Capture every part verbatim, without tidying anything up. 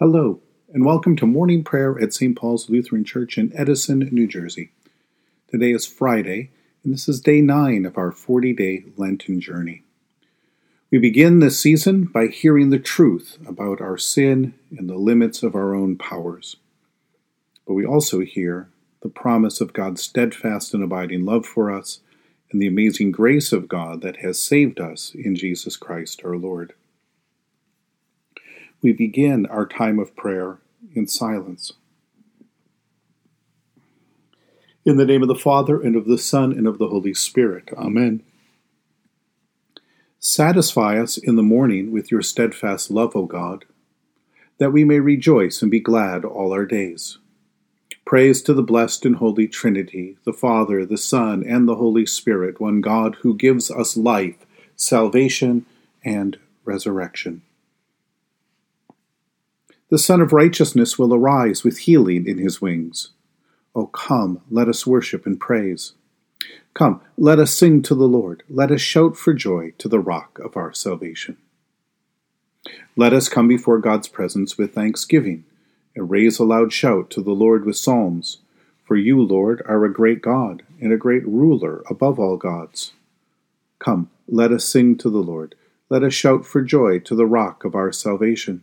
Hello, and welcome to morning prayer at Saint Paul's Lutheran Church in Edison, New Jersey. Today is Friday, and this is day nine of our forty-day Lenten journey. We begin this season by hearing the truth about our sin and the limits of our own powers. But we also hear the promise of God's steadfast and abiding love for us, and the amazing grace of God that has saved us in Jesus Christ our Lord. We begin our time of prayer in silence. In the name of the Father, and of the Son, and of the Holy Spirit. Amen. Satisfy us in the morning with your steadfast love, O God, that we may rejoice and be glad all our days. Praise to the blessed and holy Trinity, the Father, the Son, and the Holy Spirit, one God who gives us life, salvation, and resurrection. The Son of Righteousness will arise with healing in his wings. O come, let us worship and praise. Come, let us sing to the Lord. Let us shout for joy to the rock of our salvation. Let us come before God's presence with thanksgiving, and raise a loud shout to the Lord with psalms. For you, Lord, are a great God, and a great ruler above all gods. Come, let us sing to the Lord. Let us shout for joy to the rock of our salvation.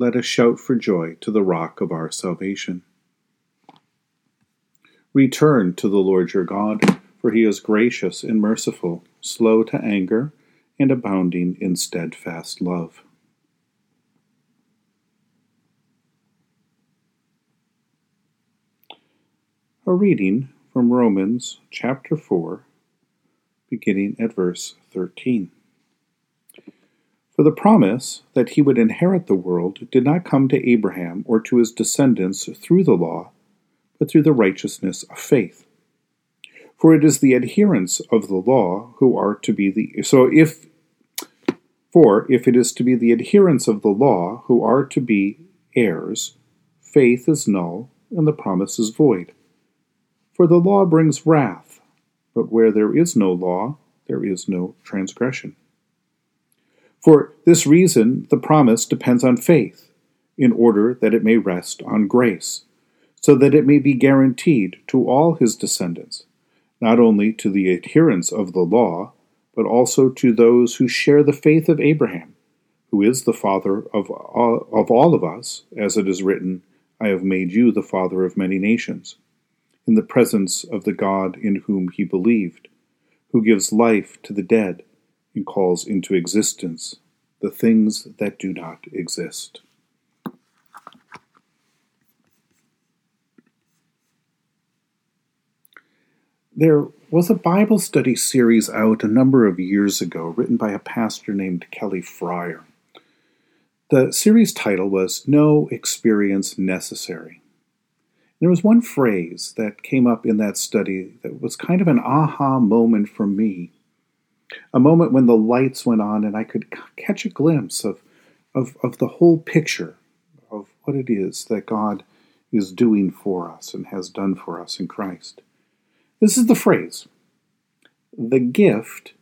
Let us shout for joy to the rock of our salvation. Return to the Lord your God, for he is gracious and merciful, slow to anger, and abounding in steadfast love. A reading from Romans chapter four, beginning at verse thirteen. For the promise that he would inherit the world did not come to Abraham or to his descendants through the law, but through the righteousness of faith. For it is the adherents of the law who are to be the so if for if it is to be the adherents of the law who are to be heirs, faith is null and the promise is void. For the law brings wrath, but where there is no law, there is no transgression. For this reason, the promise depends on faith, in order that it may rest on grace, so that it may be guaranteed to all his descendants, not only to the adherents of the law, but also to those who share the faith of Abraham, who is the father of all, of all of us, as it is written, I have made you the father of many nations, in the presence of the God in whom he believed, who gives life to the dead, and calls into existence the things that do not exist. There was a Bible study series out a number of years ago, written by a pastor named Kelly Fryer. The series title was No Experience Necessary. There was one phrase that came up in that study that was kind of an aha moment for me. A moment when the lights went on and I could catch a glimpse of, of, of the whole picture of what it is that God is doing for us and has done for us in Christ. This is the phrase. The gift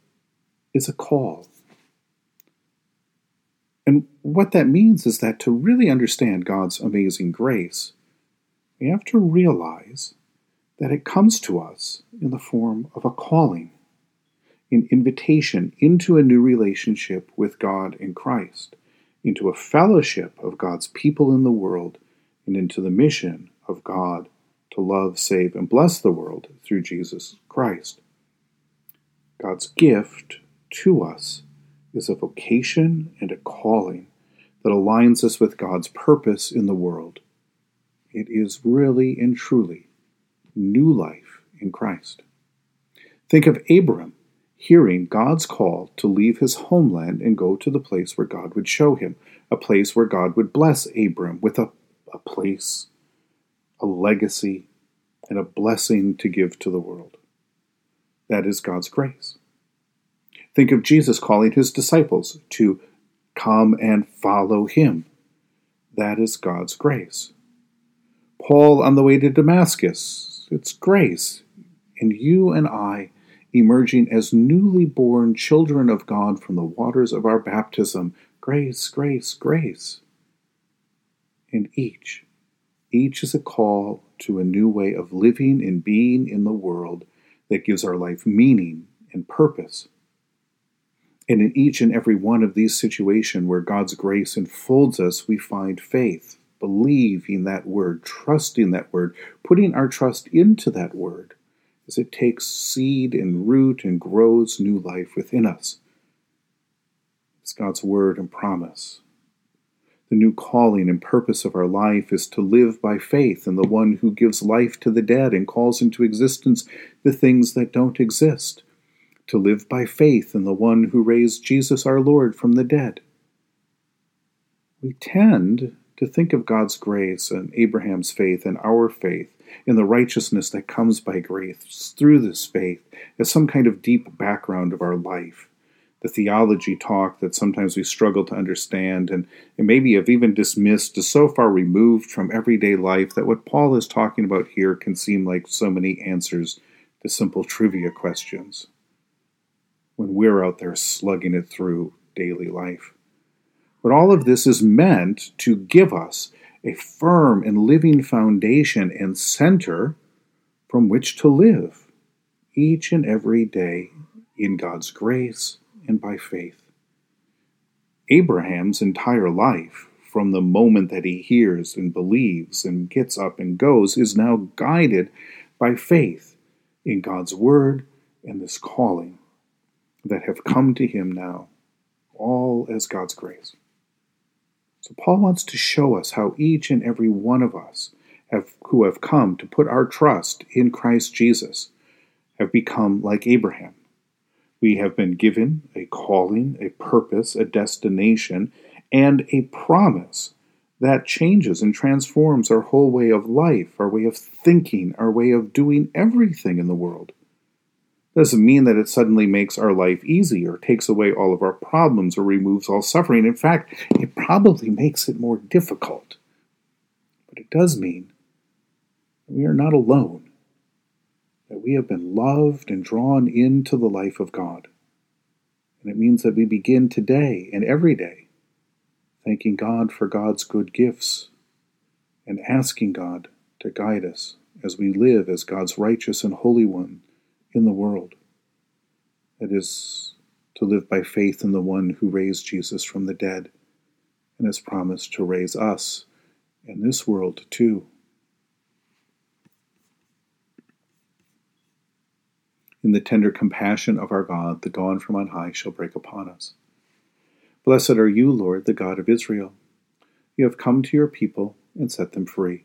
is a call. And what that means is that to really understand God's amazing grace, we have to realize that it comes to us in the form of a calling. An invitation into a new relationship with God and Christ, into a fellowship of God's people in the world, and into the mission of God to love, save, and bless the world through Jesus Christ. God's gift to us is a vocation and a calling that aligns us with God's purpose in the world. It is really and truly new life in Christ. Think of Abram hearing God's call to leave his homeland and go to the place where God would show him, a place where God would bless Abram with a, a place, a legacy, and a blessing to give to the world. That is God's grace. Think of Jesus calling his disciples to come and follow him. That is God's grace. Paul on the way to Damascus, it's grace. And you and I, emerging as newly born children of God from the waters of our baptism, grace, grace, grace. And each, each is a call to a new way of living and being in the world that gives our life meaning and purpose. And in each and every one of these situations where God's grace enfolds us, we find faith, believing that word, trusting that word, putting our trust into that word as it takes seed and root and grows new life within us. It's God's word and promise. The new calling and purpose of our life is to live by faith in the one who gives life to the dead and calls into existence the things that don't exist, to live by faith in the one who raised Jesus our Lord from the dead. We tend to think of God's grace and Abraham's faith and our faith and the righteousness that comes by grace through this faith as some kind of deep background of our life, the theology talk that sometimes we struggle to understand and, and maybe have even dismissed is so far removed from everyday life that what Paul is talking about here can seem like so many answers to simple trivia questions when we're out there slugging it through daily life. But all of this is meant to give us a firm and living foundation and center from which to live each and every day in God's grace and by faith. Abraham's entire life, from the moment that he hears and believes and gets up and goes, is now guided by faith in God's word and this calling that have come to him now, all as God's grace. So Paul wants to show us how each and every one of us have, who have come to put our trust in Christ Jesus have become like Abraham. We have been given a calling, a purpose, a destination, and a promise that changes and transforms our whole way of life, our way of thinking, our way of doing everything in the world. Doesn't mean that it suddenly makes our life easy or takes away all of our problems or removes all suffering. In fact, it probably makes it more difficult. But it does mean that we are not alone, that we have been loved and drawn into the life of God. And it means that we begin today and every day thanking God for God's good gifts and asking God to guide us as we live as God's righteous and holy one in the world. That is, to live by faith in the one who raised Jesus from the dead and has promised to raise us in this world too. In the tender compassion of our God, the dawn from on high shall break upon us. Blessed are you, Lord, the God of Israel. You have come to your people and set them free.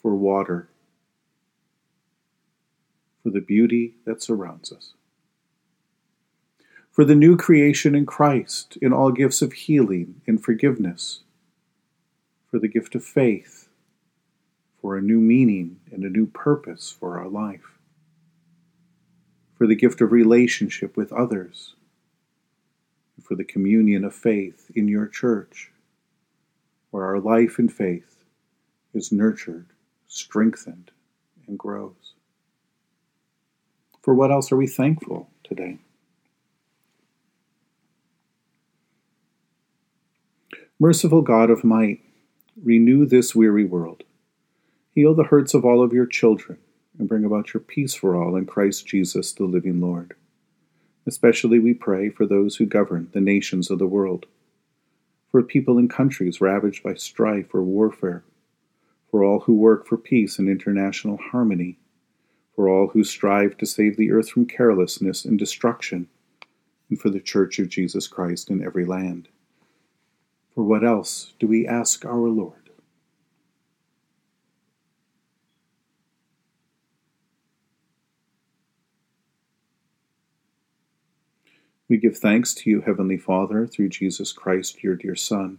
for water, for the beauty that surrounds us, for the new creation in Christ, in all gifts of healing and forgiveness, for the gift of faith, for a new meaning and a new purpose for our life, for the gift of relationship with others, for the communion of faith in your church, where our life in faith is nurtured, strengthened, and grows. For what else are we thankful today? Merciful God of might, renew this weary world. Heal the hurts of all of your children, and bring about your peace for all in Christ Jesus, the living Lord. Especially we pray for those who govern the nations of the world, for people in countries ravaged by strife or warfare, for all who work for peace and international harmony, for all who strive to save the earth from carelessness and destruction, and for the Church of Jesus Christ in every land. For what else do we ask our Lord? We give thanks to you, Heavenly Father, through Jesus Christ, your dear Son,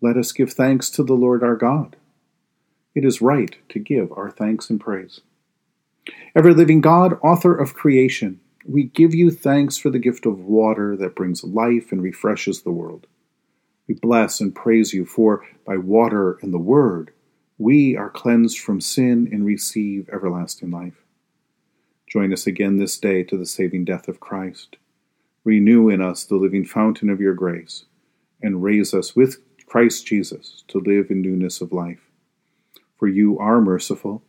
Let us give thanks to the Lord our God. It is right to give our thanks and praise. Ever-living God, author of creation, we give you thanks for the gift of water that brings life and refreshes the world. We bless and praise you, for by water and the word, we are cleansed from sin and receive everlasting life. Join us again this day to the saving death of Christ. Renew in us the living fountain of your grace, and raise us with Christ Jesus to live in newness of life. For you are merciful,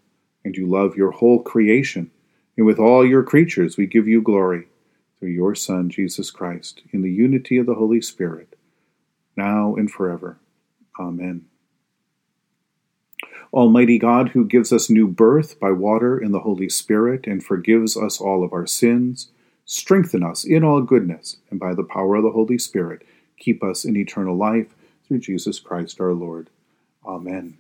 and you love your whole creation, and with all your creatures we give you glory, through your Son, Jesus Christ, in the unity of the Holy Spirit, now and forever. Amen. Almighty God, who gives us new birth by water and the Holy Spirit, and forgives us all of our sins, strengthen us in all goodness, and by the power of the Holy Spirit, keep us in eternal life, through Jesus Christ our Lord. Amen.